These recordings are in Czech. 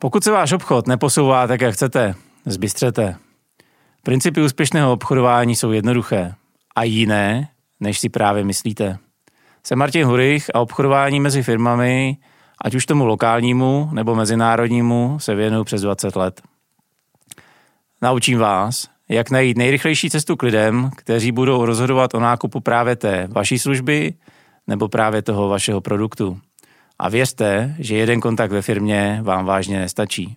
Pokud se váš obchod neposouvá tak, jak chcete, zbystřete. Principy úspěšného obchodování jsou jednoduché a jiné, než si právě myslíte. Jsem Martin Hurych a obchodování mezi firmami, ať už tomu lokálnímu nebo mezinárodnímu, se věnuju přes 20 let. Naučím vás, jak najít nejrychlejší cestu k lidem, kteří budou rozhodovat o nákupu právě té vaší služby nebo právě toho vašeho produktu. A věřte, že jeden kontakt ve firmě vám vážně nestačí.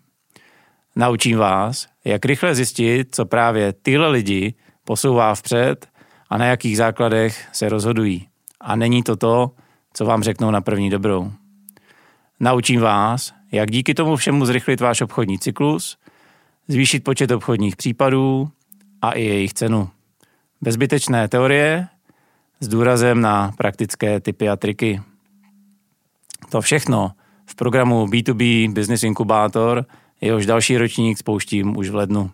Naučím vás, jak rychle zjistit, co právě tyhle lidi posouvá vpřed a na jakých základech se rozhodují. A není to to, co vám řeknou na první dobrou. Naučím vás, jak díky tomu všemu zrychlit váš obchodní cyklus, zvýšit počet obchodních případů a i jejich cenu. Bez zbytečné teorie s důrazem na praktické tipy a triky. To všechno v programu B2B Business Incubator, jehož další ročník spouštím už v lednu.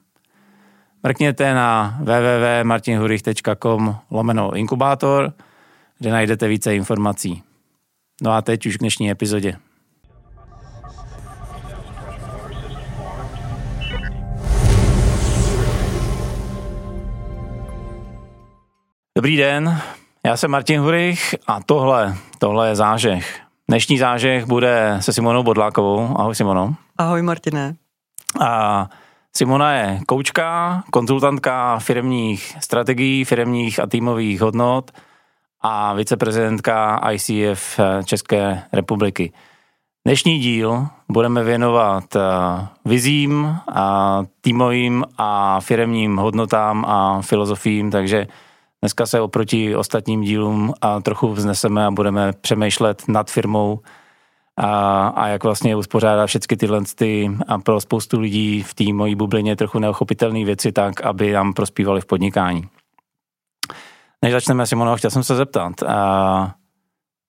Mrkněte na www.martinhurych.com/inkubátor, kde najdete více informací. No a teď už k dnešní epizodě. Dobrý den, já jsem Martin Hurych a tohle je Zážeh. Dnešní Zážeh bude se Simonou Bodlákovou. Ahoj Simono. Ahoj Martine. A Simona je koučka, konzultantka firemních strategií, firemních a týmových hodnot a viceprezidentka ICF České republiky. Dnešní díl budeme věnovat vizím, týmovým a firemním hodnotám a filozofiím, takže dneska se oproti ostatním dílům trochu vzneseme a budeme přemýšlet nad firmou a jak vlastně uspořádá všechny tyhle a pro spoustu lidí v té mojí bublině trochu neochopitelné věci tak, aby nám prospívali v podnikání. Než začneme, Simono, chtěl jsem se zeptat,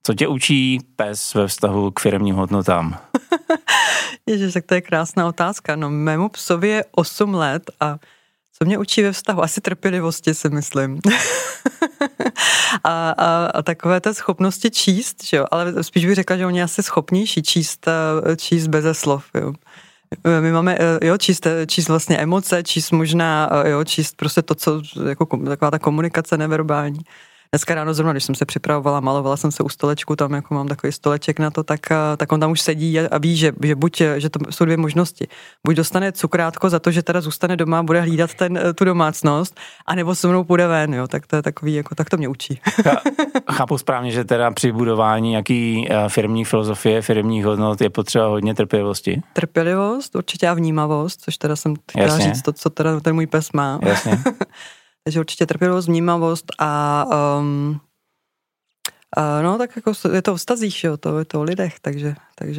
co tě učí pes ve vztahu k firemním hodnotám? Ježiš, tak to je krásná otázka. No, mému psovi je 8 let a co mě učí ve vztahu? Asi trpělivosti, si myslím. a takové té schopnosti číst, že jo? Ale spíš bych řekla, že oni asi schopnější číst beze slov, jo. My máme, jo, číst vlastně emoce, číst možná, jo, číst prostě to, co, jako taková ta komunikace neverbální. Dneska ráno zrovna, když jsem se připravovala, malovala jsem se u stolečku, tam jako mám takový stoleček na to, tak on tam už sedí a ví, že buď, že to jsou dvě možnosti. Buď dostane cukrátko za to, že teda zůstane doma, bude hlídat tu domácnost, anebo se mnou půjde ven, jo, tak to je takový, jako, tak to mě učí. Chápu správně, že teda při budování jaký firemní filozofie, firemních hodnot je potřeba hodně trpělivosti. Trpělivost, určitě a vnímavost, což teda jsem chtěla říct to, co teda ten můj pes má. Jasně. Takže určitě trpělivost, vnímavost a no tak jako je to o vztazích, jo, to je to o lidech, takže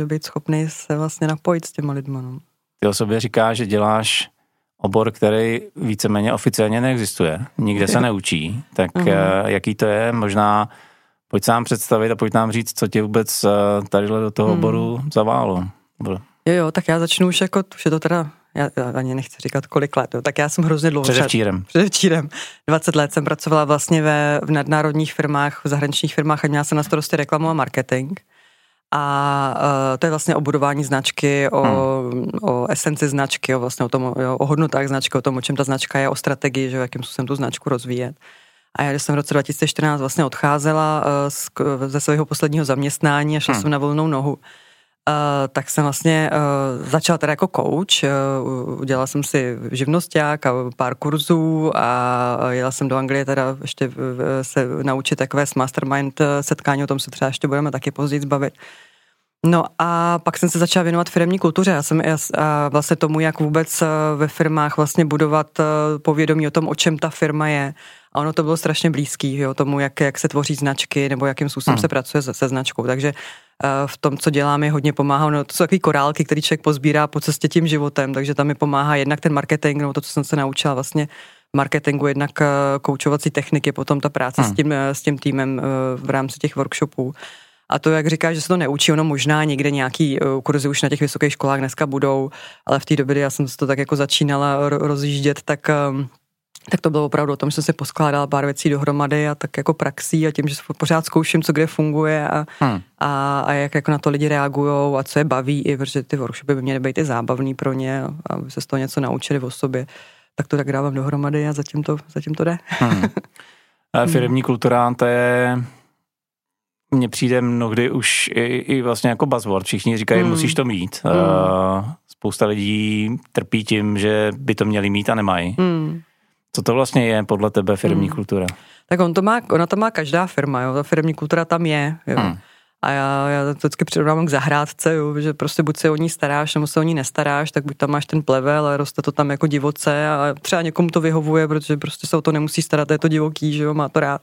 být schopný se vlastně napojit s těma lidma. No. Ty o sobě říkáš, že děláš obor, který víceméně oficiálně neexistuje, nikde se neučí, tak jaký to je, možná pojď se nám představit a pojď nám říct, co tě vůbec tadyhle do toho oboru zaválo. Jo, tak já začnu už jako, už je to teda... Já ani nechci říkat kolik let, jo. Tak já jsem hrozně dlouho... Předevčírem. 20 let jsem pracovala vlastně v nadnárodních firmách, v zahraničních firmách a měla jsem na starosti reklamu a marketing. A to je vlastně o budování značky, o esenci značky, o, vlastně o, tom, jo, o hodnotách značky, o tom, o čem ta značka je, o strategii, že jakým způsobem tu značku rozvíjet. A já, když jsem v roce 2014 vlastně odcházela ze svého posledního zaměstnání a šla jsem na volnou nohu, tak jsem vlastně začala teda jako coach, udělala jsem si živnosťák a pár kurzů a jela jsem do Anglie teda ještě se naučit takové mastermind setkání, o tom se třeba ještě budeme taky později zbavit. No a pak jsem se začala věnovat firemní kultuře, já vlastně tomu, jak vůbec ve firmách vlastně budovat povědomí o tom, o čem ta firma je. A ono to bylo strašně blízký, jo, tomu, jak se tvoří značky, nebo jakým způsobem se pracuje se značkou, takže v tom, co děláme, je hodně pomáhá. No, to jsou takový korálky, který člověk pozbírá po cestě tím životem, takže tam mi pomáhá jednak ten marketing, no to, co jsem se naučila vlastně v marketingu, jednak koučovací techniky, potom ta práce s tím týmem v rámci těch workshopů. A to, jak říkáš, že se to neučí, ono možná někde nějaký kurzy už na těch vysokých školách dneska budou, ale v té době, kdy já jsem to tak jako začínala rozjíždět, tak tak to bylo opravdu o tom, že jsem si poskládala pár věcí dohromady a tak jako praxí a tím, že pořád zkouším, co kde funguje a jak jako na to lidi reagujou a co je baví, i protože ty workshopy by měly být i zábavný pro ně, aby se z toho něco naučili o sobě. Tak to tak dávám dohromady a zatím to jde. Firemní kultura, to je... Mně přijde mnohdy už i vlastně jako buzzword. Všichni říkají, musíš to mít. Spousta lidí trpí tím, že by to měli mít a nemají. Co to vlastně je podle tebe firemní kultura? Tak ona to má každá firma, jo. Ta firemní kultura tam je, jo. A já to vždycky přirovnávám k zahrádce, jo, že prostě buď se o ní staráš, nebo se o ní nestaráš, tak buď tam máš ten plevel a roste to tam jako divoce a třeba někomu to vyhovuje, protože prostě se o to nemusí starat, je to divoký, že jo, má to rád.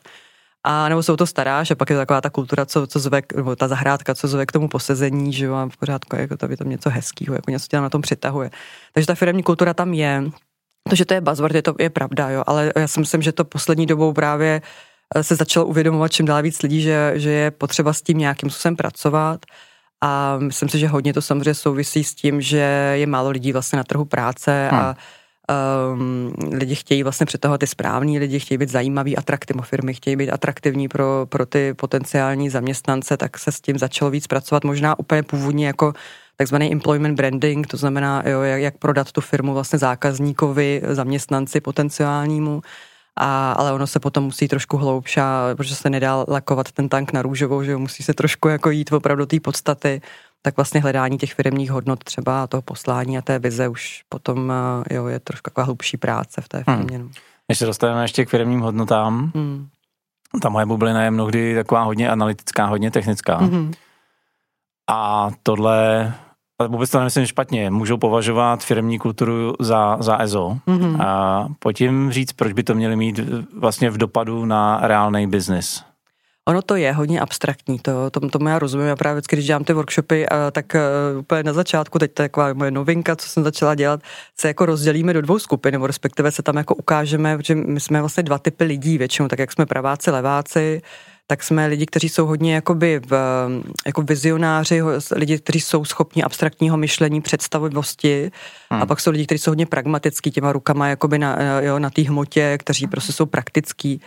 A nebo se o to staráš a pak je taková ta kultura, co zve, nebo ta zahrádka, co zve k tomu posezení, že jo, a v pořádku, jako tam je tam něco hezkýho, jako něco tě tam na tom přitahuje. Takže ta firemní kultura tam je. To, že to je buzzword, je pravda, jo, ale já si myslím, že to poslední dobou právě se začalo uvědomovat čím dál víc lidí, že je potřeba s tím nějakým způsobem pracovat a myslím si, že hodně to samozřejmě souvisí s tím, že je málo lidí vlastně na trhu práce a lidi chtějí vlastně přitahovat ty správní lidi, chtějí být zajímavý, atraktivní, firmy chtějí být atraktivní pro ty potenciální zaměstnance, tak se s tím začalo víc pracovat, možná úplně původně jako takzvaný employment branding, to znamená, jo, jak prodat tu firmu vlastně zákazníkovi, zaměstnanci potenciálnímu, ale ono se potom musí trošku hloubš, protože se nedá lakovat ten tank na růžovou, že jo, musí se trošku jako jít opravdu do té podstaty, tak vlastně hledání těch firemních hodnot třeba a toho poslání a té vize už potom, jo, je trošku taková hlubší práce v té firmě. Než se dostaneme ještě k firemním hodnotám, ta moje bublina je mnohdy taková hodně analytická, hodně technická. A tohle... Ale vůbec to nemyslím špatně, můžou považovat firemní kulturu za EZO. A pojď jim říct, proč by to měli mít vlastně v dopadu na reálný biznis. Ono to je hodně abstraktní, tomu já rozumím. Já právě vždycky, když dělám ty workshopy, tak úplně na začátku, teď to je taková moje novinka, co jsem začala dělat, se jako rozdělíme do dvou skupin, nebo respektive se tam jako ukážeme, protože my jsme vlastně dva typy lidí většinou, tak jak jsme praváci, leváci, tak jsme lidi, kteří jsou hodně jakoby jako vizionáři, lidi, kteří jsou schopni abstraktního myšlení, představivosti a pak jsou lidi, kteří jsou hodně pragmatický těma rukama jakoby na té hmotě, kteří prostě jsou praktický.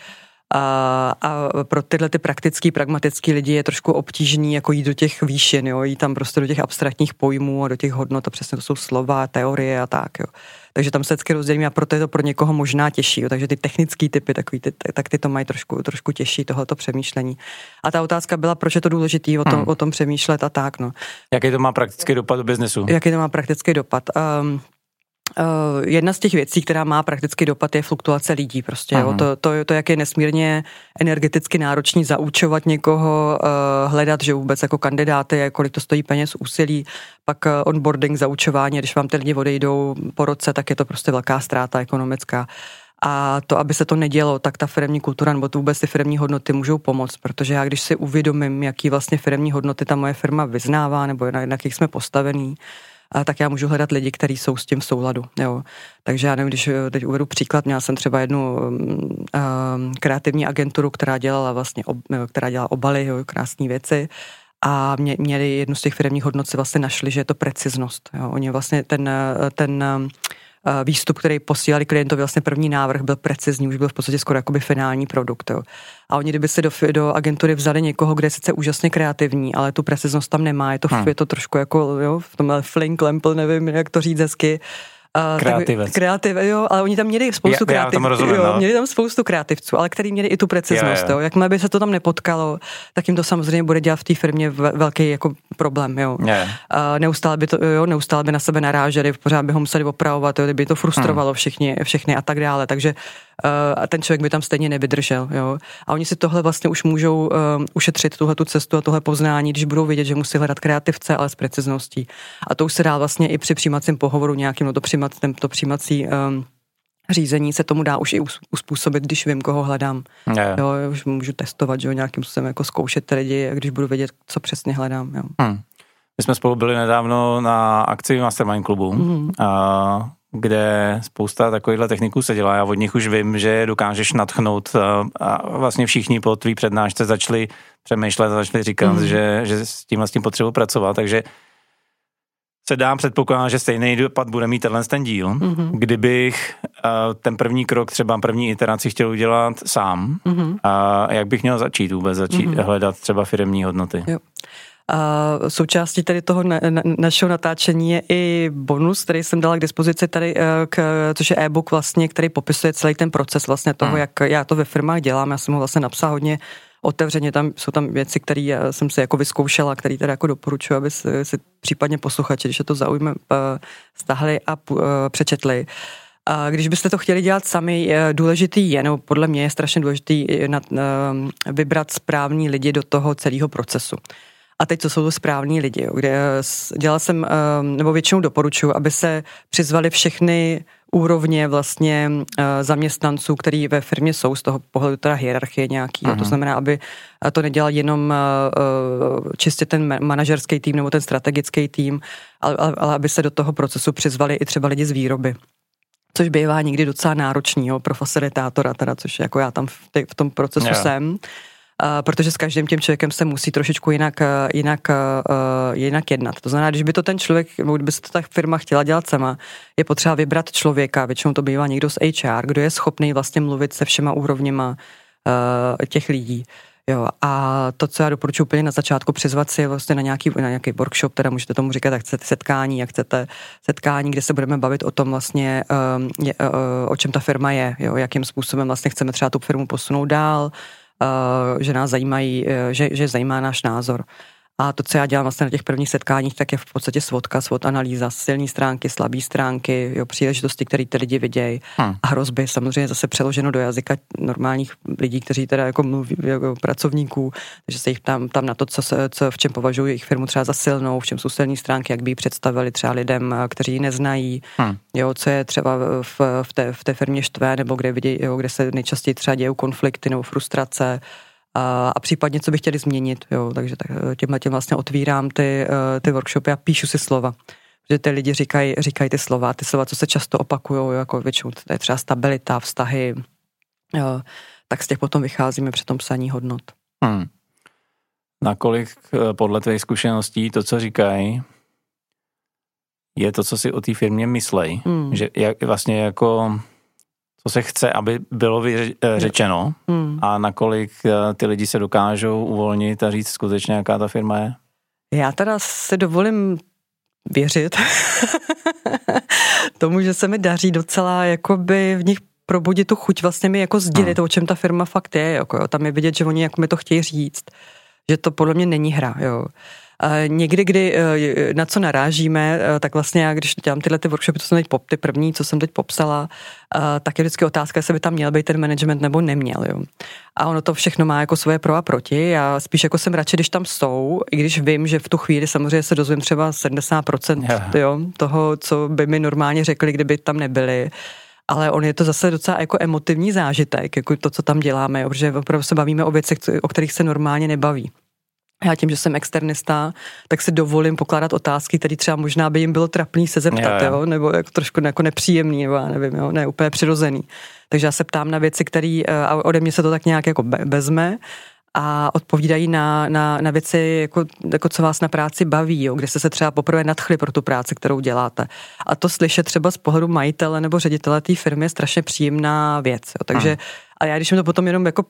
A pro tyhle ty praktický, pragmatický lidi je trošku obtížný jako jít do těch výšin, jo, jít tam prostě do těch abstraktních pojmů a do těch hodnot a přesně to jsou slova, teorie a tak, jo. Takže tam se vždycky rozdělím a proto je to pro někoho možná těžší, jo. Takže ty technický typy, tak ty to mají trošku těžší, tohleto přemýšlení. A ta otázka byla, proč je to důležitý o tom přemýšlet a tak, no. Jaký to má praktický dopad do biznesu? Jedna z těch věcí, která má praktický dopad, je fluktuace lidí prostě. Jo. To, jak je nesmírně energeticky náročný zaúčovat někoho, hledat, že vůbec jako kandidáty, kolik to stojí peněz, úsilí, pak onboarding, zaučování, když vám ty lidi odejdou po roce, tak je to prostě velká ztráta ekonomická. A to, aby se to nedělo, tak ta firemní kultura nebo vůbec ty firemní hodnoty můžou pomoct, protože já když si uvědomím, jaký vlastně firemní hodnoty ta moje firma vyznává nebo na jakých jsme postavení, a tak já můžu hledat lidi, kteří jsou s tím v souladu. Jo. Takže já nevím, když teď uvedu příklad, měla jsem třeba jednu kreativní agenturu, která dělala obaly, jo, krásné věci a měli jednu z těch firemních hodnot si vlastně našli, že je to preciznost. Jo. Oni vlastně ten výstup, který posílali klientovi, vlastně první návrh byl precizní, už byl v podstatě skoro jakoby finální produkt. Jo. A oni, kdyby si do agentury vzali někoho, kde je sice úžasně kreativní, ale tu preciznost tam nemá, je to trošku jako, jo, v tomhle flink lempl, nevím, jak to říct hezky. Kreativ, jo, ale oni tam měli spoustu kreativců, ale který měli i tu preciznost, jo. Jakmile by se to tam nepotkalo, tak jim to samozřejmě bude dělat v té firmě velký jako problém, jo. Neustále by na sebe naráželi, pořád by ho museli opravovat, jo, by to frustrovalo všechny a tak dále, takže a ten člověk by tam stejně nevydržel, jo. A oni si tohle vlastně už můžou ušetřit tuhle tu cestu a tohle poznání, když budou vědět, že musí hledat kreativce, ale s precizností. A to už se dá vlastně i při přijímacím pohovoru nějakým, to přijímací řízení se tomu dá už i uspůsobit, když vím, koho hledám. Jo, už můžu testovat, že jo, nějakým způsobem jako zkoušet lidi, když budu vědět, co přesně hledám, jo. My jsme spolu byli nedávno na akci Mastermindklubu, kde spousta takovýchhle techniků se dělá. Já od nich už vím, že dokážeš nadchnout a vlastně všichni po tvý přednášce začali přemýšlet, začali říkat, že s tím potřebuji pracovat, takže se dá předpokládat, že stejný dopad bude mít tenhle ten díl. Mm-hmm. Kdybych ten první krok, třeba první iteraci chtěl udělat sám, mm-hmm. a jak bych měl začít mm-hmm. hledat třeba firemní hodnoty. Jo. A součástí tady toho našeho natáčení je i bonus, který jsem dala k dispozici tady, což je e-book vlastně, který popisuje celý ten proces vlastně toho, jak já to ve firmách dělám. Já jsem ho vlastně napsala hodně otevřeně, tam jsou tam věci, které já jsem si jako vyzkoušela, které teda jako doporučuji, aby si případně posluchači, když je to zaujme, stáhli a přečetli. A když byste to chtěli dělat sami, důležitý je, nebo podle mě je strašně důležitý vybrat správní lidi do toho celého procesu. A teď, co jsou to správní lidi, kde dělala jsem, nebo většinou doporučuji, aby se přizvali všechny úrovně vlastně zaměstnanců, který ve firmě jsou, z toho pohledu teda hierarchie nějaký. To znamená, aby to nedělal jenom čistě ten manažerský tým nebo ten strategický tým, ale aby se do toho procesu přizvali i třeba lidi z výroby. Což bývá někdy docela náročný, jo, pro facilitátora, teda, což jako já tam v tom procesu jsem. Protože s každým tím člověkem se musí trošičku jinak jednat. To znamená, když by to ten člověk, kdyby se to ta firma chtěla dělat sama, je potřeba vybrat člověka, většinou to bývá někdo z HR, kdo je schopný vlastně mluvit se všema úrovněma těch lidí. Jo, a to, co já doporučuji úplně na začátku, přizvat si vlastně na nějaký workshop, teda můžete tomu říkat, jak chcete setkání, kde se budeme bavit o tom vlastně, o čem ta firma je, jo, jakým způsobem vlastně chceme třeba tu firmu posunout dál, že nás zajímají, že zajímá náš názor. A to, co já dělám vlastně na těch prvních setkáních, tak je v podstatě SWOT analýza, silné stránky, slabé stránky, jo, příležitosti, které ty lidi vidějí, a hrozby, samozřejmě zase přeloženo do jazyka normálních lidí, kteří teda jako mluví, jako pracovníků, takže se jich tam na to, co v čem považují jejich firmu třeba za silnou, v čem jsou silné stránky, jak by ji představili třeba lidem, kteří ji neznají, jo, co je třeba v té firmě štve, nebo kde vidí, jo, kde se nejčastěji třeba dějou konflikty nebo frustrace. A případně, co bych chtěli změnit. Jo, takže tím vlastně otvírám ty workshopy a píšu si slova. Že ty lidi říkají ty slova, co se často opakujou, jako většinou to je třeba stabilita, vztahy, jo, tak z těch potom vycházíme při tom psaní hodnot. Nakolik podle tvých zkušeností to, co říkají, je to, co si o té firmě myslejí? Že vlastně jako... co se chce, aby bylo řečeno, a nakolik ty lidi se dokážou uvolnit a říct skutečně, jaká ta firma je? Já teda se dovolím věřit tomu, že se mi daří docela jakoby v nich probudit tu chuť vlastně mi jako sdělit, o čem ta firma fakt je. Jako, jo. Tam je vidět, že oni jako mi to chtějí říct. Že to podle mě není hra, jo. Někdy, kdy na co narážíme, tak vlastně já, když dělám tyhle ty workshopy, ty první, co jsem teď popsala, tak je vždycky otázka, jestli by tam měl být ten management nebo neměl, jo. A ono to všechno má jako svoje pro a proti. Já spíš jako jsem radši, když tam jsou, i když vím, že v tu chvíli samozřejmě se dozvím třeba 70%, jo, toho, co by mi normálně řekli, kdyby tam nebyli. Ale on je to zase docela jako emotivní zážitek, jako to, co tam děláme, jo, protože opravdu se bavíme o věcech, o kterých se normálně nebaví. Já tím, že jsem externista, tak si dovolím pokládat otázky, které třeba možná by jim bylo trapný se zeptat, jo, nebo jako trošku jako nepříjemný, nebo já nevím, jo, ne úplně přirozený. Takže já se ptám na věci, které ode mě se to tak nějak jako vezme a odpovídají na věci, jako co vás na práci baví, jo, kde jste se třeba poprvé nadchli pro tu práci, kterou děláte. A to slyšet třeba z pohledu majitele nebo ředitele té firmy je strašně příjemná věc, jo, takže... A já, když jim to potom jenom jako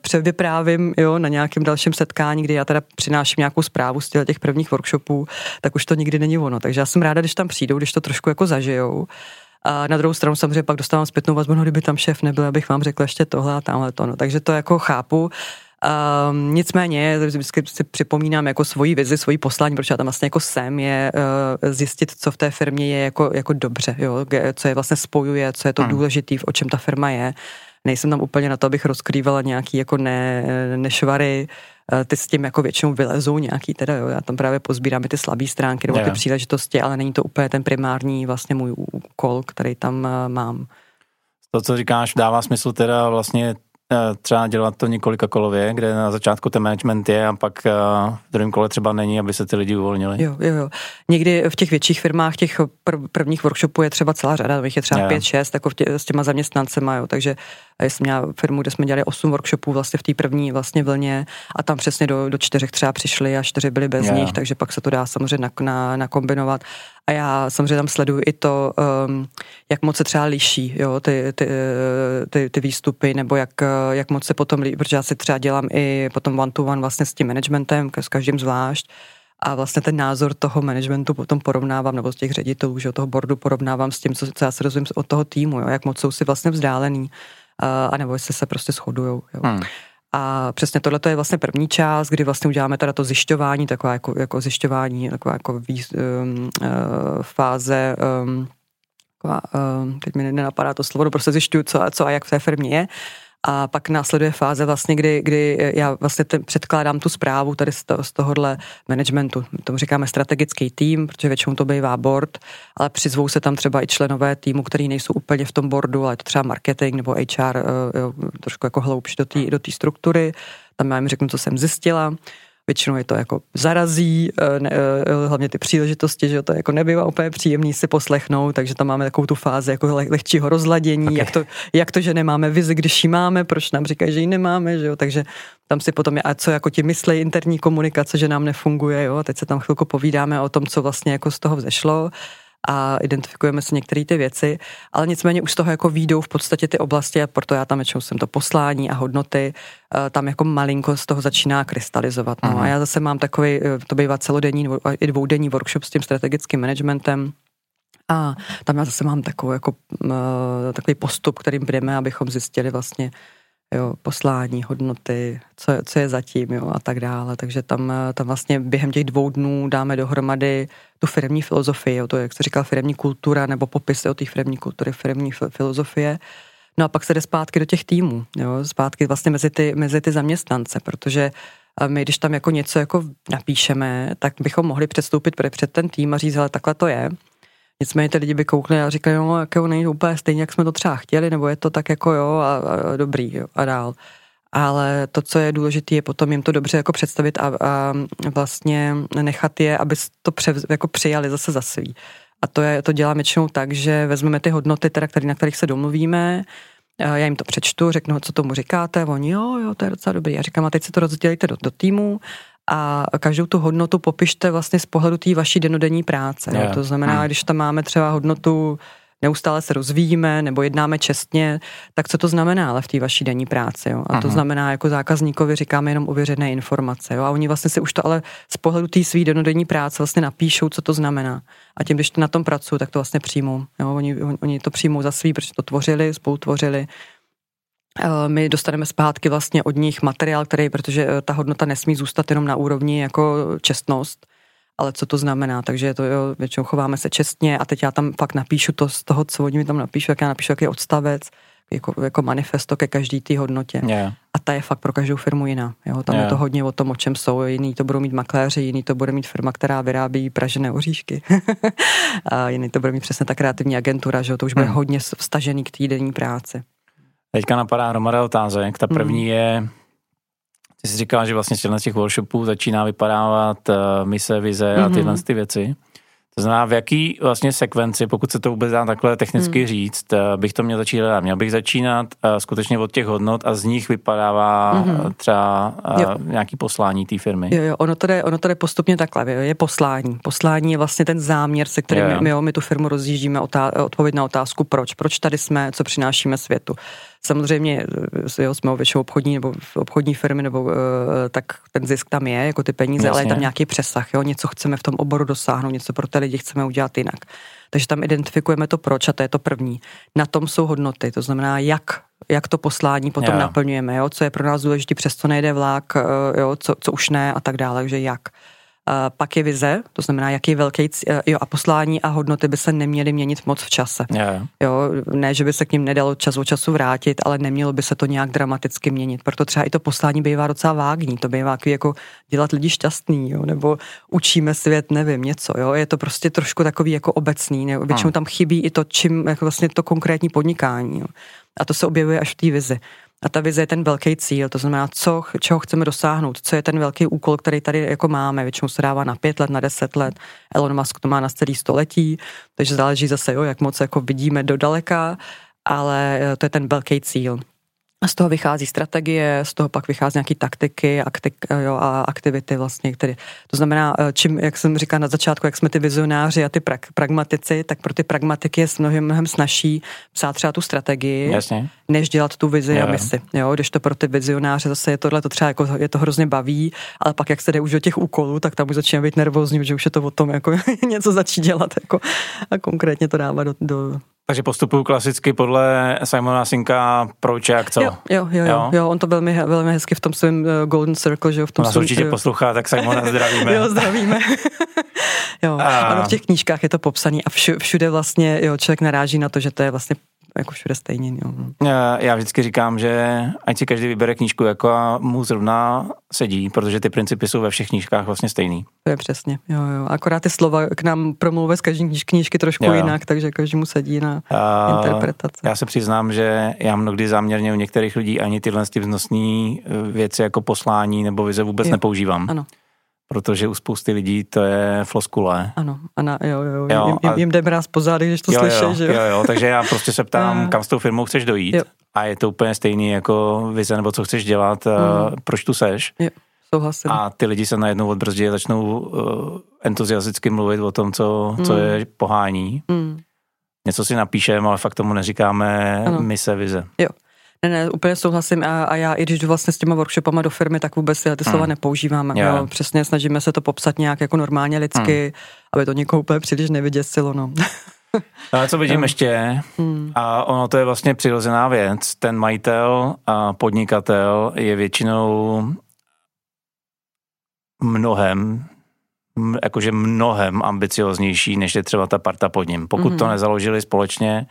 převyprávím, jo, na nějakém dalším setkání, kdy já teda přináším nějakou zprávu z těch prvních workshopů, tak už to nikdy není ono. Takže já jsem ráda, když tam přijdou, když to trošku jako zažijou. A na druhou stranu samozřejmě pak dostávám zpětnou vazbu, no kdyby tam šéf nebyl, abych vám řekla ještě tohle a tamhle to. No. Takže to jako chápu. Nicméně, vždycky si připomínám jako svoji vizi, svoji poslání, protože já tam vlastně jako jsem, je zjistit, co v té firmě je jako dobře, jo, co je vlastně spojuje, co je to důležitý, o čem ta firma je. Nejsem tam úplně na to, abych rozkrývala nějaký jako nešvary, ty s tím jako většinou vylezou nějaký, teda jo, já tam právě pozbírám ty slabé stránky nebo ty příležitosti, ale není to úplně ten primární vlastně můj úkol, který tam mám. To, co říkáš, dává smysl teda vlastně třeba dělat to několika kolově, kde na začátku ten management je a pak v druhém kole třeba není, aby se ty lidi uvolnili. Jo. Někdy v těch větších firmách těch prvních workshopů je třeba celá řada, tam je třeba 5-6 jako s těma zaměstnancema, jo, takže Já jsem měla firmu, kde jsme dělali 8 workshopů vlastně v té první vlastně vlně a tam přesně do 4 třeba přišli a 4 byli bez nich, takže pak se to dá samozřejmě nakombinovat. A já samozřejmě tam sleduju i to, jak moc se třeba liší, jo, ty výstupy, nebo jak moc se potom líbí, protože já si třeba dělám i potom one-to-one vlastně s tím managementem, s každým zvlášť. A vlastně ten názor toho managementu potom porovnávám, nebo z těch ředitelů, že od toho boardu porovnávám s tím, co já se rozumím od toho týmu, jo, jak moc jsou si vlastně vzdálený, anebo jestli se prostě shodujou. Jo. A přesně tohle je vlastně první část, kdy vlastně uděláme teda to zjišťování, taková jako zjišťování, taková jako fáze, teď mi nenapadá to slovo, prostě zjišťuju, co a jak v té firmě je. A pak následuje fáze vlastně, kdy já vlastně předkládám tu zprávu tady z tohohle managementu. Tomu říkáme strategický tým, protože většinou to bývá board, ale přizvou se tam třeba i členové týmu, který nejsou úplně v tom boardu, ale je to třeba marketing nebo HR, jo, trošku jako hloubší do té struktury. Tam já jim řeknu, co jsem zjistila. Většinou je to jako zarazí, hlavně ty příležitosti, že to jako nebývá úplně příjemný si poslechnout, takže tam máme takovou tu fázi jako lehčího rozladění, okay. jak to, že nemáme vizi, když ji máme, proč nám říkají, že ji nemáme, že jo, takže tam si potom je, a co jako ti myslejí interní komunikace, že nám nefunguje, jo, a teď se tam chvilku povídáme o tom, co vlastně jako z toho vzešlo a identifikujeme si některé ty věci, ale nicméně už z toho jako výjdou v podstatě ty oblasti, a proto já tam většinou jsem to poslání a hodnoty, tam jako malinko z toho začíná krystalizovat. No. A já zase mám takový, to bývá celodenní i dvoudenní workshop s tím strategickým managementem, a tam já zase mám takový postup, kterým budeme, abychom zjistili vlastně, jo, poslání, hodnoty, co je zatím, jo, a tak dále. Takže tam vlastně během těch 2 dnů dáme dohromady tu firemní filozofii, jo, to, jak se říká, firemní kultura, nebo popis o té firemní kultury, firemní filozofie. No a pak se jde zpátky do těch týmů, jo, zpátky vlastně mezi ty zaměstnance, protože my, když tam jako něco jako napíšeme, tak bychom mohli předstoupit před ten tým a říct, hele, takhle to je. Nicméně ty lidi by koukli a říkali, no, jako není úplně stejně, jak jsme to třeba chtěli, nebo je to tak jako jo a dobrý, jo, a dál. Ale to, co je důležité, je potom jim to dobře jako představit a vlastně nechat je, aby to jako přijali zase za svý. A to děláme většinou tak, že vezmeme ty hodnoty, teda, na kterých se domluvíme, já jim to přečtu, řeknu, co tomu říkáte, oni jo, to je docela dobrý. Já říkám, a teď si to rozdělíte do týmu, a každou tu hodnotu popište vlastně z pohledu té vaší dennodenní práce. Yeah. To znamená, když tam máme třeba hodnotu neustále se rozvíjíme nebo jednáme čestně, tak co to znamená ale v té vaší denní práci. Jo? A to znamená, jako zákazníkovi říkáme jenom ověřené informace. Jo? A oni vlastně si už to ale z pohledu té své dennodenní práce vlastně napíšou, co to znamená. A tím, když na tom pracují, tak to vlastně přijmou. Jo? Oni to přijmou za svý, protože to tvořili, spoutvořili. My dostaneme zpátky vlastně od nich materiál, který, protože ta hodnota nesmí zůstat jenom na úrovni jako čestnost, ale co to znamená, takže to jo, většinou chováme se čestně a teď já tam fakt napíšu to z toho, co oni mi tam napíšu, jak já napíšu, jaký odstavec, jako manifesto ke každý té hodnotě. Yeah. A ta je fakt pro každou firmu jiná. Jo? Tam je to hodně o tom, o čem jsou. Jiný to budou mít makléři, jiný to bude mít firma, která vyrábí pražené oříšky. A jiný to bude mít přesně ta kreativní agentura, že jo? To už bude hodně vztažený k týdenní práci. Teďka napadá hromada otázek. Ta první je, ty jsi říkala, že vlastně z těch workshopů začíná vypadávat mise, vize a tyhle ty věci. To znamená, v jaký vlastně sekvenci, pokud se to vůbec dá takhle technicky říct, bych to měl začít hledat. Měl bych začínat skutečně od těch hodnot a z nich vypadává třeba nějaký poslání té firmy. Jo, ono to jde postupně takhle, je poslání. Poslání je vlastně ten záměr, se kterým my tu firmu rozjíždíme, odpověď na otázku proč. Proč tady jsme, co přinášíme světu. Samozřejmě, jo, jsme o většinou obchodní firmy, nebo tak ten zisk tam je, jako ty peníze, ale je tam nějaký přesah, jo, něco chceme v tom oboru dosáhnout, něco pro ty lidi chceme udělat jinak. Takže tam identifikujeme to proč a to je to první. Na tom jsou hodnoty, to znamená, jak to poslání potom naplňujeme, jo, co je pro nás důležité, přes co nejde vlák, jo, co už ne a tak dále, takže jak. Pak je vize, to znamená, jaký velký a poslání a hodnoty by se neměly měnit moc v čase. Jo, ne, že by se k ním nedalo čas od času vrátit, ale nemělo by se to nějak dramaticky měnit. Proto třeba i to poslání bývá docela vágní, to bývá jako dělat lidi šťastný, jo, nebo učíme svět, nevím, něco. Jo. Je to prostě trošku takový jako obecný, ne? Většinou tam chybí i to, čím jako vlastně to konkrétní podnikání. Jo. A to se objevuje až v té vizi. A ta vize je ten velký cíl, to znamená, čeho chceme dosáhnout, co je ten velký úkol, který tady jako máme, většinou se dává na 5 let, na 10 let, Elon Musk to má na celý 100 let, takže záleží zase, jo, jak moc jako vidíme do daleka, ale to je ten velký cíl. Z toho vychází strategie, z toho pak vychází nějaké taktiky a aktivity vlastně, které. To znamená, čím, jak jsem říkala na začátku, jak jsme ty vizionáři a ty pragmatici, tak pro ty pragmatiky je mnohem snažší psát třeba tu strategii, jasně, než dělat tu vizi a misi. Jo, když to pro ty vizionáře zase je tohle, to třeba jako, je to hrozně baví, ale pak jak se jde už do těch úkolů, tak tam už začíná být nervózní, že už je to o tom jako něco začít dělat jako, a konkrétně to dává do. Takže postupuju klasicky podle Simona Sinka, proč, jak, co? Jo, on to velmi hezky v tom svém Golden Circle, že jo, v tom svém... určitě poslouchá, tak Simona zdravíme. Jo, zdravíme. Jo, ano, v těch knížkách je to popsané a všude vlastně, jo, člověk naráží na to, že to je vlastně jako všude stejně. Jo. Já vždycky říkám, že ať si každý vybere knížku, jako mu zrovna sedí, protože ty principy jsou ve všech knížkách vlastně stejný. To je přesně, jo. Akorát ty slova k nám promluví z každé knížky trošku jinak, takže každému sedí na interpretaci. Já se přiznám, že já mnohdy záměrně u některých lidí ani tyhle vznosní věci jako poslání nebo vize vůbec nepoužívám. Ano. Protože u spousty lidí to je floskule. Ano, jim jde mráz po zádech, když to slyšej, že jo. Takže já prostě se ptám, kam s tou firmou chceš dojít, a je to úplně stejný jako vize, nebo co chceš dělat, proč tu seš. Jo, souhlasím. A ty lidi se najednou odbrzdí a začnou entuziasticky mluvit o tom, co je pohání. Něco si napíšeme, ale fakt tomu neříkáme mise, vize. Jo. Ne, úplně souhlasím a já, i když jdu vlastně s těma workshopama do firmy, tak vůbec ty slova nepoužíváme. Yeah. No, přesně, snažíme se to popsat nějak jako normálně lidsky, aby to někoho úplně příliš nevyděsilo. No. Ale co vidím ještě, a ono to je vlastně přirozená věc, ten majitel a podnikatel je většinou mnohem ambicioznější, než je třeba ta parta pod ním. Pokud to nezaložili společně,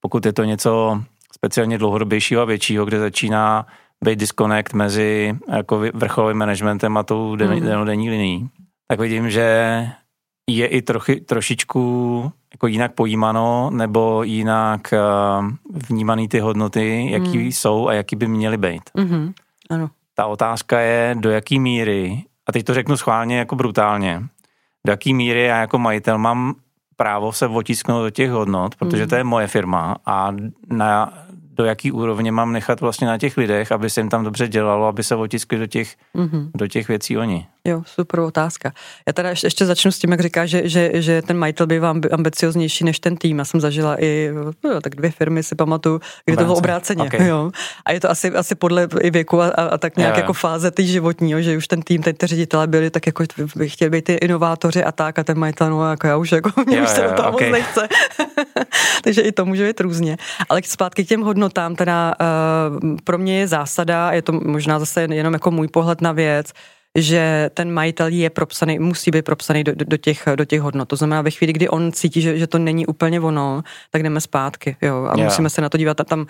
pokud je to něco... speciálně dlouhodobějšího a většího, kde začíná být disconnect mezi jako vrcholovým managementem a tou denodenní linií. Tak vidím, že je i trošičku jako jinak pojímáno nebo jinak vnímaný ty hodnoty, jaký jsou a jaký by měly být. Mm-hmm. Ano. Ta otázka je, do jaký míry, a teď to řeknu schválně jako brutálně, do jaký míry já jako majitel mám právo se otisknout do těch hodnot, protože to je moje firma a do jaký úrovně mám nechat vlastně na těch lidech, aby se jim tam dobře dělalo, aby se otiskli do těch věcí oni. Jo, super otázka. Já teda ještě začnu s tím, jak říkáš, že ten majitel bývá ambicioznější než ten tým. Já jsem zažila i tak 2 firmy, si pamatuju, kde to bylo obráceně. Okay. Jo. A je to asi podle i věku a tak nějak jako fáze tý životní, jo, že už ten tým, ty ředitelé byli tak jako chtěli být ty inovátoři a tak, a ten majitel, no jako já už jako mě už se do toho moc nechce. Takže i to může být různě. Ale zpátky k těm hodnotám, teda pro mě je zásada, je to možná zase jenom jako můj pohled na věc, že ten majitel je propsaný, musí být propsaný do těch hodnot. To znamená, ve chvíli, kdy on cítí, že to není úplně ono, tak jdeme zpátky. Jo, a musíme se na to dívat. A tam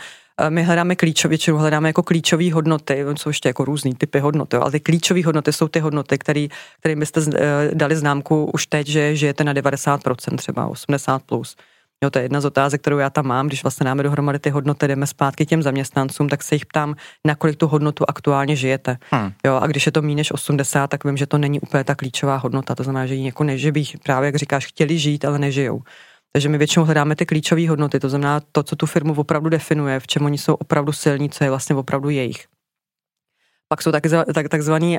my hledáme většinou jako klíčové hodnoty, jsou ještě jako různý typy hodnot, jo, ale ty klíčové hodnoty jsou ty hodnoty, kterým byste dali známku už teď, že žijete na 90%, třeba 80+. Jo, to je jedna z otázek, kterou já tam mám, když vlastně dáme dohromady ty hodnoty, jdeme zpátky těm zaměstnancům, tak se jich ptám, nakolik tu hodnotu aktuálně žijete. Jo, a když je to méně než 80, tak vím, že to není úplně ta klíčová hodnota, to znamená, že ji jako že bych právě, jak říkáš, chtěli žít, ale nežijou. Takže my většinou hledáme ty klíčové hodnoty, to znamená to, co tu firmu opravdu definuje, v čem oni jsou opravdu silní, co je vlastně opravdu jejich. Pak jsou takzvaný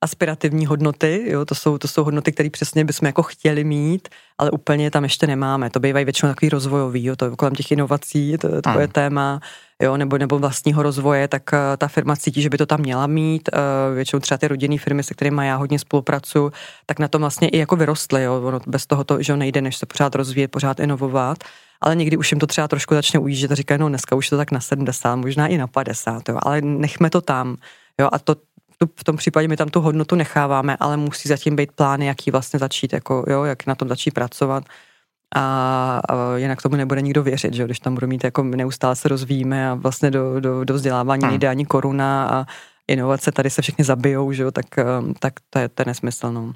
aspirativní hodnoty, jo, to jsou hodnoty, které přesně bychom jako chtěli mít, ale úplně tam ještě nemáme. To bývají většinou takový rozvojový, jo, to je kolem těch inovací, to je takové téma, jo, nebo vlastního rozvoje, tak ta firma cítí, že by to tam měla mít. Většinou třeba ty rodinné firmy, se kterými já hodně spolupracuju, tak na tom vlastně i jako vyrostly, jo, ono bez toho to, že nejde, než se pořád rozvíjet, pořád inovovat, ale někdy už jim to třeba trošku začne ujíždět a říkají, no dneska už to tak na 70, možná i na 50, jo, ale nechme to tam, jo, a to v tom případě my tam tu hodnotu necháváme, ale musí zatím být plány, jak ji vlastně začít, jako, jo, jak na tom začít pracovat a jinak tomu nebude nikdo věřit, že? Když tam budu mít, jako neustále se rozvíjíme a vlastně do vzdělávání nejde ani koruna a inovace tady se všichni zabijou, že? Tak to je nesmysl. No.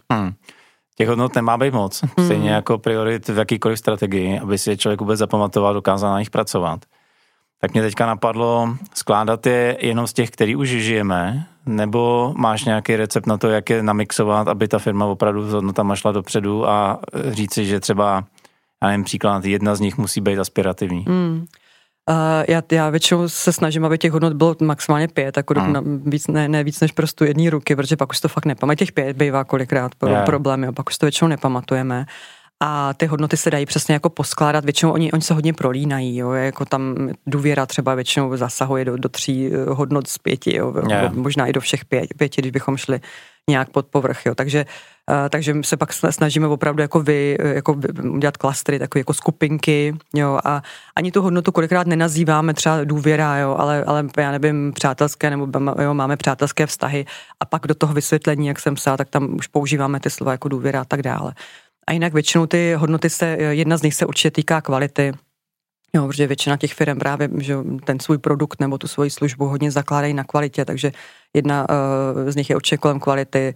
Těch hodnot nemá být moc, stejně jako priorit v jakýkoliv strategii, aby si je člověk vůbec zapamatoval, dokázal na nich pracovat. Tak mě teďka napadlo skládat je jenom z těch, který už žijeme, nebo máš nějaký recept na to, jak je namixovat, aby ta firma opravdu s hodnotama šla dopředu a říci, že třeba, já nevím, příklad, jedna z nich musí být aspirativní. Já většinou se snažím, aby těch hodnot bylo maximálně 5, jako víc, ne víc než prostě jedné ruky, protože pak už to fakt nepamatuji. Těch 5 bývá kolikrát problémy, pak už to většinou nepamatujeme. A ty hodnoty se dají přesně jako poskládat, většinou oni se hodně prolínají, jo, jako tam důvěra třeba většinou zasahuje do 3 hodnot z 5, jo, možná i do všech 5, když bychom šli nějak pod povrch, jo, takže se pak snažíme opravdu jako udělat klastry, takové jako skupinky, jo, a ani tu hodnotu kolikrát nenazýváme třeba důvěra, jo, ale já nevím, přátelské, nebo jo, máme přátelské vztahy a pak do toho vysvětlení, jak jsem psala, tak tam už používáme ty slova jako důvěra a tak dále. A jinak většinou ty hodnoty jedna z nich se určitě týká kvality, jo, protože většina těch firm právě, že ten svůj produkt nebo tu svoji službu hodně zakládají na kvalitě, takže jedna z nich je určitě kolem kvality.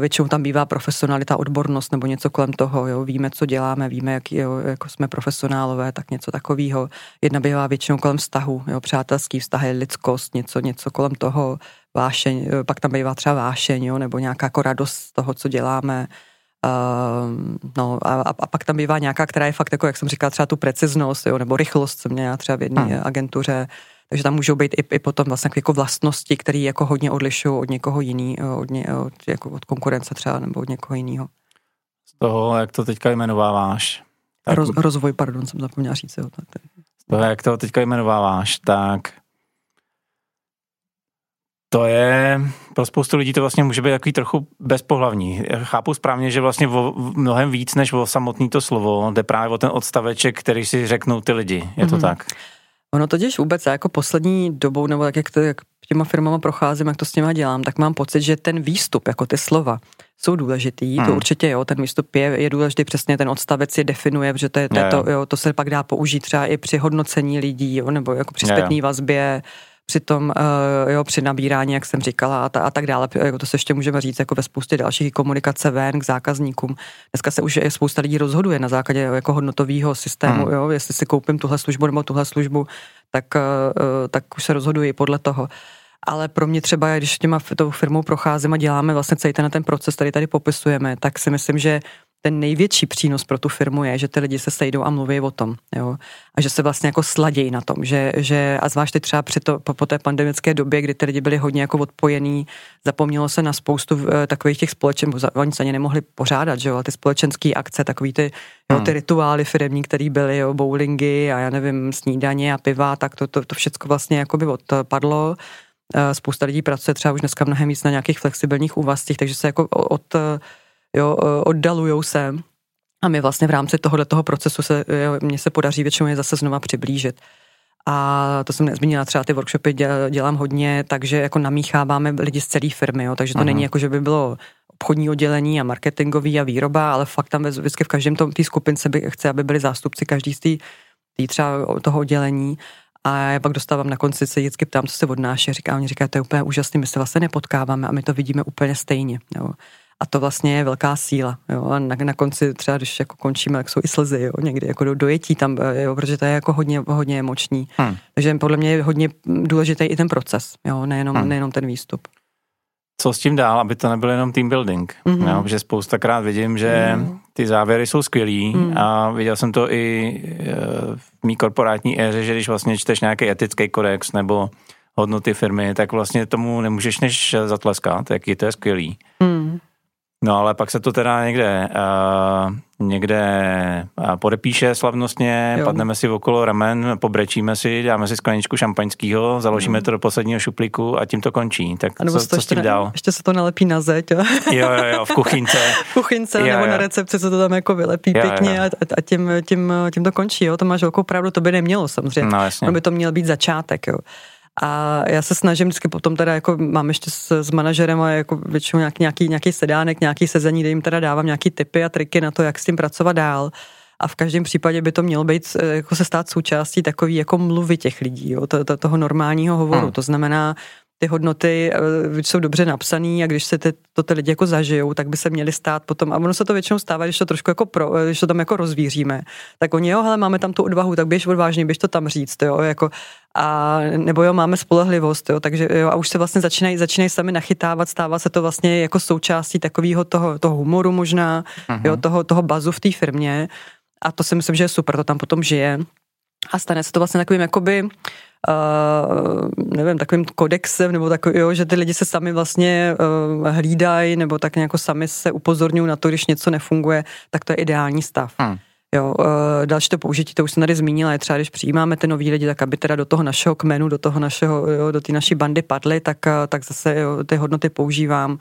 Většinou tam bývá profesionalita, odbornost nebo něco kolem toho, jo, víme, co děláme, víme, jako jsme profesionálové, tak něco takového. Jedna bývá většinou kolem vztahu, jo, přátelský vztahy, lidskost, něco kolem toho, vášeň, pak tam bývá třeba vášeň, jo, nebo nějaká jako radost z toho, co děláme. A pak tam bývá nějaká, která je fakt jako, jak jsem říkala, třeba tu preciznost, jo, nebo rychlost, co měla třeba v jedné agentuře, takže tam můžou být i potom vlastně jako vlastnosti, které jako hodně odlišují od někoho jiného, od konkurence třeba, nebo od někoho jiného. Z toho, jak to teďka jmenováváš? Tak... Rozvoj, pardon, jsem zapomněla říct. Jo, tak. Z toho, jak to teďka jmenováváš, tak... To je, pro spoustu lidí to vlastně může být takový trochu bezpohlavní. Chápu správně, že vlastně mnohem víc než o samotný to slovo jde právě o ten odstaveček, který si řeknou ty lidi. Je to tak? Ono totiž vůbec, já jako poslední dobou, nebo tak, jak těma firmama procházím, jak to s těma dělám, tak mám pocit, že ten výstup, jako ty slova, jsou důležitý, to určitě jo, ten výstup je důležitý, přesně ten odstavec je definuje, protože to se pak dá použít třeba i při hodnocení lidí, jo, nebo jako při zpětné vazbě, při tom, jo, při nabírání, jak jsem říkala, a tak dále, to se ještě můžeme říct jako ve spoustě dalších komunikace ven k zákazníkům. Dneska se už spousta lidí rozhoduje na základě jako hodnotového systému, jo, jestli si koupím tuhle službu nebo tuhle službu, tak už se rozhoduji podle toho. Ale pro mě třeba, když tou firmou procházím a děláme vlastně celý ten proces, který tady popisujeme, tak si myslím, že ten největší přínos pro tu firmu je, že ty lidi se sejdou a mluví o tom, jo, a že se vlastně jako sladějí na tom, že a zvláště třeba po té pandemické době, kdy ty lidi byli hodně jako odpojení, zapomnělo se na spoustu takových těch oni se ani nemohli pořádat, že jo, ty společenské akce, takový ty rituály firemní, které byly, jo, bowlingy a já nevím, snídaně a piva, tak to všecko vlastně jakoby odpadlo. Spousta lidí pracuje třeba už dneska mnohem víc na nějakých flexibilních úvazcích, takže se jako oddalujou se a my vlastně v rámci tohoto procesu mně se podaří většinou je zase znova přiblížit. A to jsem nezmínila, třeba ty workshopy dělám hodně, takže jako namícháváme lidi z celé firmy, jo, takže to není jako, že by bylo obchodní oddělení a marketingový a výroba, ale fakt tam vždycky v každém té skupince chce, aby byli zástupci každý z třeba toho oddělení. A já pak dostávám na konci, se vždycky ptám, co se odnáší, a oni říkají, to je úplně úžasný, my se vlastně nepotkáváme a my to vidíme úplně stejně, jo. A to vlastně je velká síla, jo. A na konci třeba, když jako končíme, tak jsou i slzy, jo, někdy jako dojetí tam, jo, protože to je jako hodně emoční. Takže podle mě je hodně důležitý i ten proces, jo, nejenom ten výstup. Co s tím dál, aby to nebyl jenom team building, jo, protože spoustakrát vidím, že ty závěry jsou skvělý a viděl jsem to i v mý korporátní éře, že když vlastně čteš nějaký etický kodex nebo hodnoty firmy, tak vlastně tomu nemůžeš než zatleskat, jaký to je skvělý. No ale pak se to teda někde podepíše slavnostně, jo. Padneme si okolo ramen, pobrečíme si, dáme si skleničku šampaňského, založíme to do posledního šuplíku a tím to končí. Tak co s tím dál? Ještě se to nalepí na zeď. Jo, v kuchynce. V kuchynce nebo na recepci se to tam jako vylepí pěkně. A tím to končí, jo. To máš velkou pravdu, to by nemělo samozřejmě. No, jasně. To by to měl být začátek, jo. A já se snažím vždycky potom teda, jako mám ještě s manažerem a jako většinou nějaký sedánek, nějaký sezení, kde jim teda dávám nějaký tipy a triky na to, jak s tím pracovat dál. A v každém případě by to mělo být, jako se stát součástí takový jako mluvy těch lidí, jo, toho normálního hovoru. To znamená, ty hodnoty jsou dobře napsané a když se ty lidi jako zažijou, tak by se měly stát potom, a ono se to většinou stává, když to trošku jako když to tam jako rozvíříme, tak oni, jo, hele, máme tam tu odvahu, tak běž odvážně, běž to tam říct, jo, jako, a nebo jo, máme spolehlivost, jo, takže jo, a už se vlastně začínají sami nachytávat, stává se to vlastně jako součástí takového toho humoru možná, jo, toho bazu v té firmě a to si myslím, že je super, to tam potom žije. A stane se to vlastně takovým jakoby nevím, takovým kodexem, nebo takový, jo, že ty lidi se sami vlastně hlídají, nebo tak nějak sami se upozorňují na to, když něco nefunguje, tak to je ideální stav. Jo, další to použití, to už jsem tady zmínila, je třeba, když přijímáme ty nový lidi, tak aby teda do toho našeho kmenu, do toho našeho, jo, do té naší bandy padly, tak zase jo, ty hodnoty používám.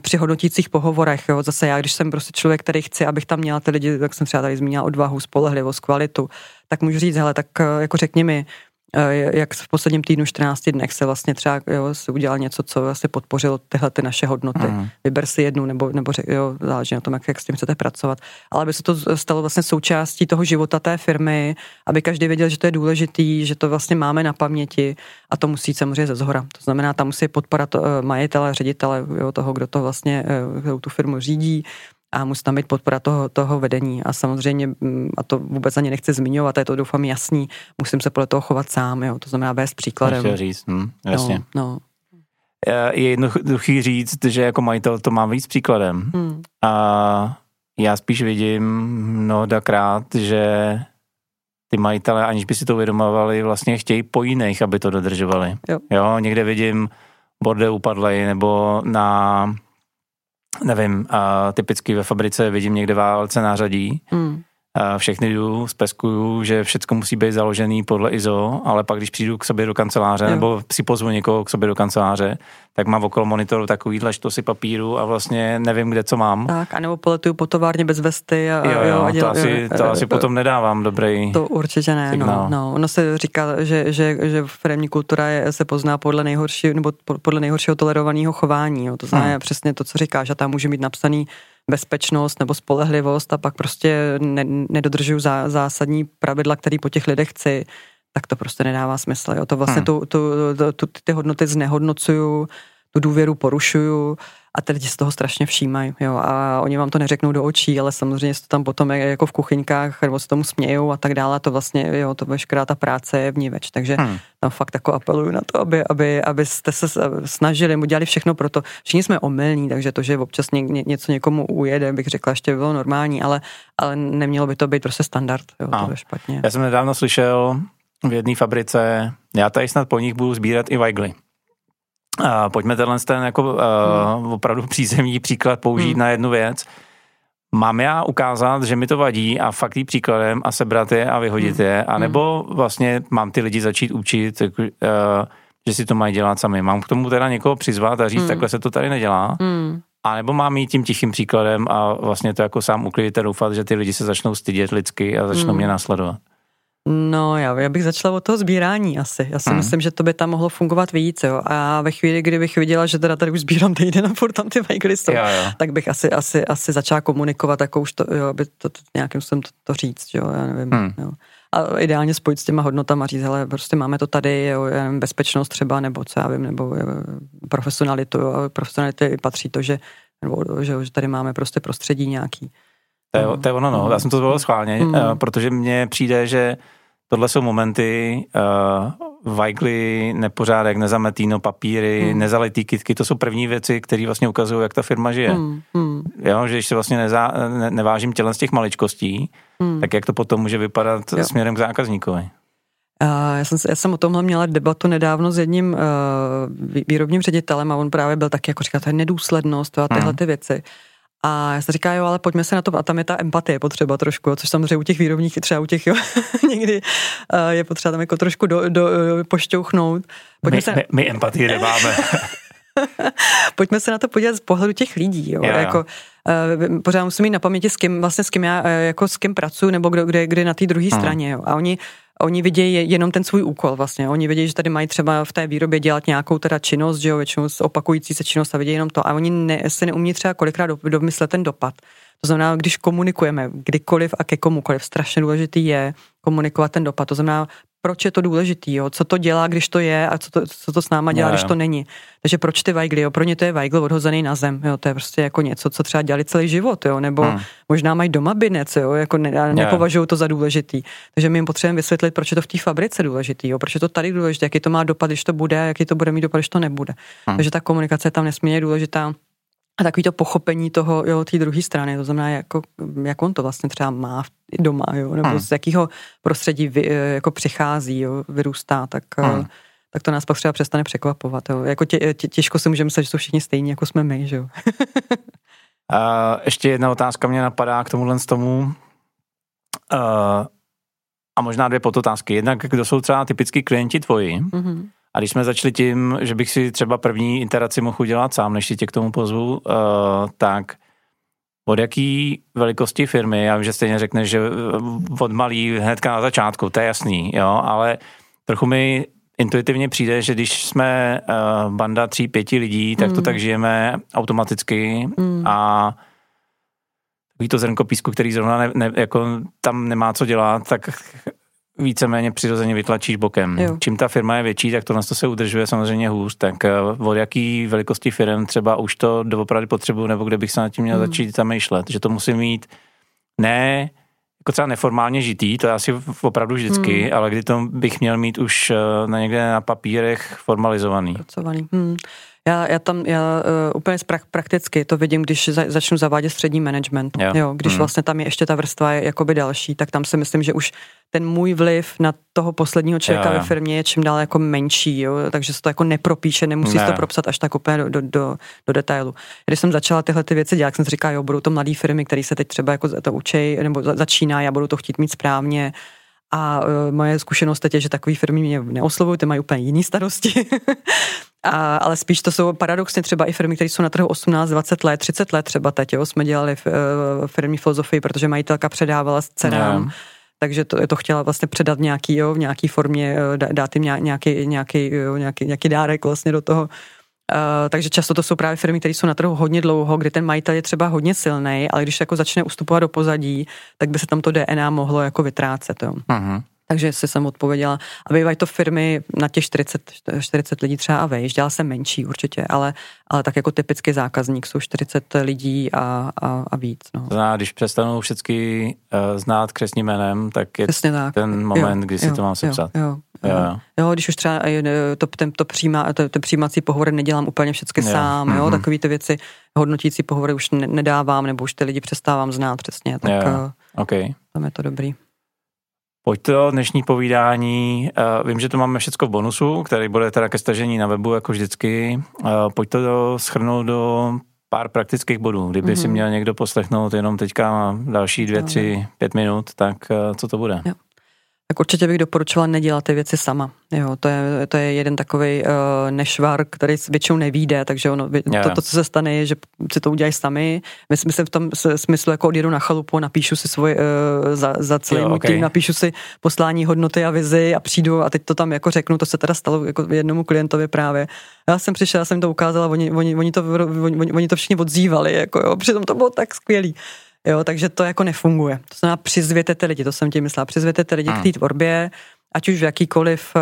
Při hodnotících pohovorech, jo, zase já, když jsem prostě člověk, který chci, abych tam měla ty lidi, tak jsem třeba tady zmínila odvahu, spolehlivost, kvalitu, tak můžu říct, hele, tak jako řekni mi, jak v posledním týdnu 14 dnech se vlastně třeba, jo, se udělal něco, co vlastně podpořilo tyhle ty naše hodnoty. Vyber si jednu, nebo jo, záleží na tom, jak s tím chcete pracovat. Ale aby se to stalo vlastně součástí toho života té firmy, aby každý věděl, že to je důležitý, že to vlastně máme na paměti, a to musí samozřejmě ze zhora. To znamená, tam musí podpora majitele, ředitele, jo, toho, kdo to vlastně, kdo tu firmu řídí, a musí tam být podpora toho vedení. A samozřejmě, a to vůbec ani nechci zmiňovat, a je to doufám jasný, musím se podle toho chovat sám, jo, to znamená vést příkladem. Chtěl říct, jasně. No. Je jednoduchý říct, že jako majitel to mám víc příkladem. A já spíš vidím mnohokrát, že ty majitele, aniž by si to uvědomovali, vlastně chtějí po jiných, aby to dodržovali. Jo, někde vidím bordel upadlej, nebo na... Nevím, typicky ve fabrice vidím někde válce nářadí. Všechny jdu, speskuju, že všecko musí být založený podle ISO, ale pak, když přijdu k sobě do kanceláře, nebo si pozvu někoho k sobě do kanceláře, tak mám okolo monitoru takovýhle štosy papíru a vlastně nevím, kde co mám. Tak, anebo poletuju po továrně bez vesty. To asi potom nedávám dobrý. To určitě ne, no. Ono se říká, že firemní kultura se pozná podle nejhoršího, nebo podle nejhoršího tolerovaného chování. Jo. To znamená přesně to, co říkáš, a tam může mít napsaný bezpečnost nebo spolehlivost, a pak prostě nedodržuju zásadní pravidla, který po těch lidech chci, tak to prostě nedává smysl. Jo. To vlastně ty hodnoty znehodnocuju, tu důvěru porušuju, a ty lidi z toho strašně všímají. Jo. A oni vám to neřeknou do očí, ale samozřejmě se to tam potom jako v kuchyňkách, nebo se tomu smějou a tak dále, a to vlastně, jo, to veškerá ta práce je vníveč. Takže tam fakt jako apeluju na to, abyste se snažili, udělali všechno pro to. Všichni jsme omylní, takže to, že občas něco někomu ujede, bych řekla, ještě by bylo normální, ale nemělo by to být prostě standard. Jo, to je špatně. Já jsem nedávno slyšel v jedné fabrice, já tady snad po nich budu sbírat i vajgly. Pojďme ten jako opravdu přízemní příklad použít na jednu věc. Mám já ukázat, že mi to vadí, a fakt jí příkladem a sebrat je a vyhodit je, anebo vlastně mám ty lidi začít učit, že si to mají dělat sami. Mám k tomu teda někoho přizvat a říct, takhle se to tady nedělá, a nebo mám jít tím tichým příkladem a vlastně to jako sám uklidit a doufat, že ty lidi se začnou stydět lidsky a začnou mě následovat. No, já bych začala od toho sbírání asi. Já si myslím, že to by tam mohlo fungovat víc, jo. A ve chvíli, kdy bych viděla, že teda tady už sbírám týden a furt tam ty vajgly jsou, tak bych asi začala komunikovat, jako už to, jo, aby to nějakým způsobem to říct, jo, já nevím, jo. A ideálně spojit s těma hodnotama, říct, hele, prostě máme to tady, jo, já nevím, bezpečnost třeba, nebo co já vím, nebo profesionalitu, jo, a profesionality patří to, že tady máme prostě prostředí nějaký. To je ono, no. Já jsem to zvolil schválně, protože mně přijde, že tohle jsou momenty, vajgly, nepořádek, nezametíno, papíry, nezalitý kytky, to jsou první věci, které vlastně ukazují, jak ta firma žije. Jo, že když se vlastně nevážím tělen z těch maličkostí, tak jak to potom může vypadat směrem k zákazníkovi. Já jsem o tomhle měla debatu nedávno s jedním výrobním ředitelem, a on právě byl taky, jako říká, to je nedůslednost a tyhle ty věci. A já se říká, jo, ale pojďme se na to, a tam je ta empatie potřeba trošku, jo, což samozřejmě u těch výrobních, třeba u těch, jo, někdy je potřeba tam jako trošku pošťouchnout. My empatii nemáme. Pojďme se na to podívat z pohledu těch lidí, jo, jako pořád musím mít na paměti, s kým já, jako s kým pracuju, nebo kde na té druhé straně, jo, a Oni vidějí jenom ten svůj úkol vlastně. Oni vidějí, že tady mají třeba v té výrobě dělat nějakou teda činnost, že jo, většinou opakující se činnost, a vidějí jenom to. A oni si neumí třeba kolikrát domyslet ten dopad. To znamená, když komunikujeme kdykoliv a ke komukoliv, strašně důležitý je komunikovat ten dopad. To znamená, proč je to důležitý, jo? Co to dělá, když to je, a co to s náma dělá, když to není. Takže proč ty vajgly, jo? Pro ně to je vajgl odhozený na zem, jo? To je prostě jako něco, co třeba dělali celý život, jo? Nebo možná mají doma binec, jo? Jako nepovažují to za důležitý. Takže my jim potřebujeme vysvětlit, proč je to v té fabrice důležitý, jo? Proč je to tady důležité, jaký to má dopad, když to bude, jaký to bude mít dopad, když to nebude. Takže ta komunikace je tam nesmírně důležitá. A takový to pochopení toho, jo, té druhé strany, to znamená, jako, jak on to vlastně třeba má doma, jo, nebo z jakého prostředí jako přichází, jo, vyrůstá, tak to nás pak třeba přestane překvapovat, jo. Jako těžko si můžeme myslet, že jsou všichni stejní, jako jsme my, že jo. Ještě jedna otázka mě napadá k tomuhle z tomu. A možná dvě podotázky. Jednak, kdo jsou třeba typický klienti tvoji? Mm-hmm. A když jsme začali tím, že bych si třeba první interaci mohl udělat sám, než si tě k tomu pozvu, tak od jaký velikosti firmy, já vím, že stejně řekneš, že od malý hnedka na začátku, to je jasný, jo, ale trochu mi intuitivně přijde, že když jsme banda 3-5 lidí, tak to tak žijeme automaticky a takový to zrnko písku, který zrovna jako tam nemá co dělat, tak víceméně přirozeně vytlačíš bokem. Jo. Čím ta firma je větší, tak to nás to se udržuje samozřejmě hůř, tak od jaký velikosti firm třeba už to doopravdy potřebuju, nebo kde bych se nad tím měl začít zamýšlet, že to musím mít ne jako třeba neformálně žitý, to je asi opravdu vždycky, ale kdy to bych měl mít už na někde na papírech formalizovaný. Já úplně prakticky to vidím, když začnu zavádět střední management. Jo, když vlastně tam je ještě ta vrstva je jakoby další, tak tam si myslím, že už ten můj vliv na toho posledního člověka ve firmě je čím dál jako menší, jo, takže se to jako nepropíše, nemusí se to propsat až tak úplně do detailu. Když jsem začala tyhle ty věci dělat, jak jsem si říkala, jo, budou to mladý firmy, které se teď třeba jako to učí, nebo začíná, já budu to chtít mít správně. A moje zkušenost teď je, že takový firmy mě neoslovují, ty mají úplně jiný starosti. Ale spíš to jsou paradoxně třeba i firmy, které jsou na trhu 18, 20 let, 30 let třeba teď, jo, jsme dělali firmní filozofii, protože majitelka předávala s dcerám, takže to chtěla vlastně předat nějaký, jo, v nějaký formě, dát jim nějaký dárek vlastně do toho. Takže často to jsou právě firmy, které jsou na trhu hodně dlouho, kdy ten majitel je třeba hodně silnej, ale když jako začne ustupovat do pozadí, tak by se tam to DNA mohlo jako vytrácet. Jo. Uh-huh. Takže si jsem odpověděla. A bývají to firmy na těch 40 lidí třeba a vejš, dělá se menší určitě, ale tak jako typický zákazník jsou 40 lidí a víc. No. Když přestanou všechny znát křestním jménem, tak je tak. Ten moment, kdy si to mám sepsat. Jo, když už třeba to přijímací pohovory nedělám úplně všechny sám, jo, takový ty věci, hodnotící pohovory už nedávám, nebo už ty lidi přestávám znát přesně, tak tam je to dobrý. Pojď to dnešní povídání, vím, že to máme všecko v bonusu, který bude teda ke stažení na webu, jako vždycky. Pojď to shrnout do pár praktických bodů. Kdyby si měl někdo poslechnout jenom teďka na další 2, 3, 5 minut, tak co to bude? Jo. Tak určitě bych doporučovala nedělat ty věci sama. Jo, to je jeden takovej nešvar, který většinou nevíde, takže to, co se stane, je, že si to udělají sami. Myslím, že v tom smyslu jako odjedu na chalupu, napíšu si svůj za celý můj tým, napíšu si poslání, hodnoty a vizi a přijdu a teď to tam jako řeknu, to se teda stalo jako jednomu klientovi právě. Já jsem přišel, já jsem to ukázala, oni to všichni odzývali, jako jo, přitom to bylo tak skvělý. Jo, takže to jako nefunguje. To znamená, přizvěte ty lidi, to jsem tím myslela, přizvěte ty lidi k té tvorbě, ať už v jakýkoliv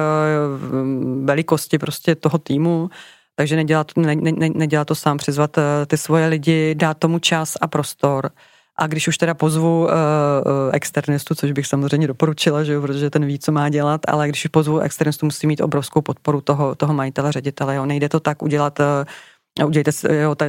velikosti prostě toho týmu, takže nedělat to sám, přizvat ty svoje lidi, dát tomu čas a prostor. A když už teda pozvu externistu, což bych samozřejmě doporučila, že jo, protože ten ví, co má dělat, ale když už pozvu externistu, musí mít obrovskou podporu toho majitele, ředitele, jo, nejde to tak udělat...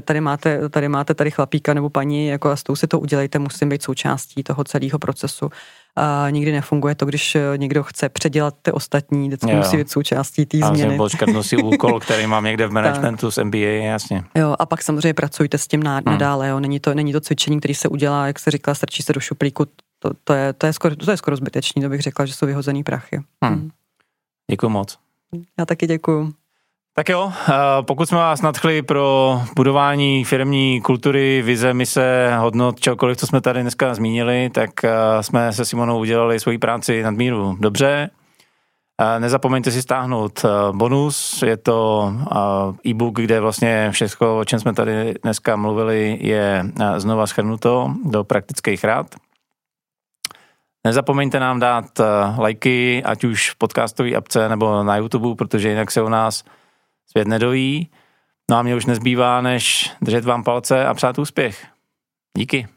Tady máte tady chlapíka nebo paní, jako a s tou si to udělejte, musím být součástí toho celého procesu. A nikdy nefunguje to, když někdo chce předělat ty ostatní, vždycky musí být součástí té změny. Počkat si úkol, který mám někde v managementu z MBA, jasně. Jo, a pak samozřejmě pracujte s tím nadále, jo. Není to cvičení, který se udělá, jak se říká, strčí se do šuplíku, to je skoro zbytečný, to bych řekla, že jsou vyhozený prachy. Děkuju moc. Já taky děkuju. Tak jo, pokud jsme vás nadchli pro budování firemní kultury, vize, mise, hodnot, čokoliv, co jsme tady dneska zmínili, tak jsme se Simonou udělali svoji práci nadmíru dobře. Nezapomeňte si stáhnout bonus, je to e-book, kde vlastně všechno, o čem jsme tady dneska mluvili, je znova shrnuto do praktických rad. Nezapomeňte nám dát lajky, ať už v podcastové apce nebo na YouTube, protože jinak se u nás svět nedoví. No a mě už nezbývá, než držet vám palce a přát úspěch. Díky.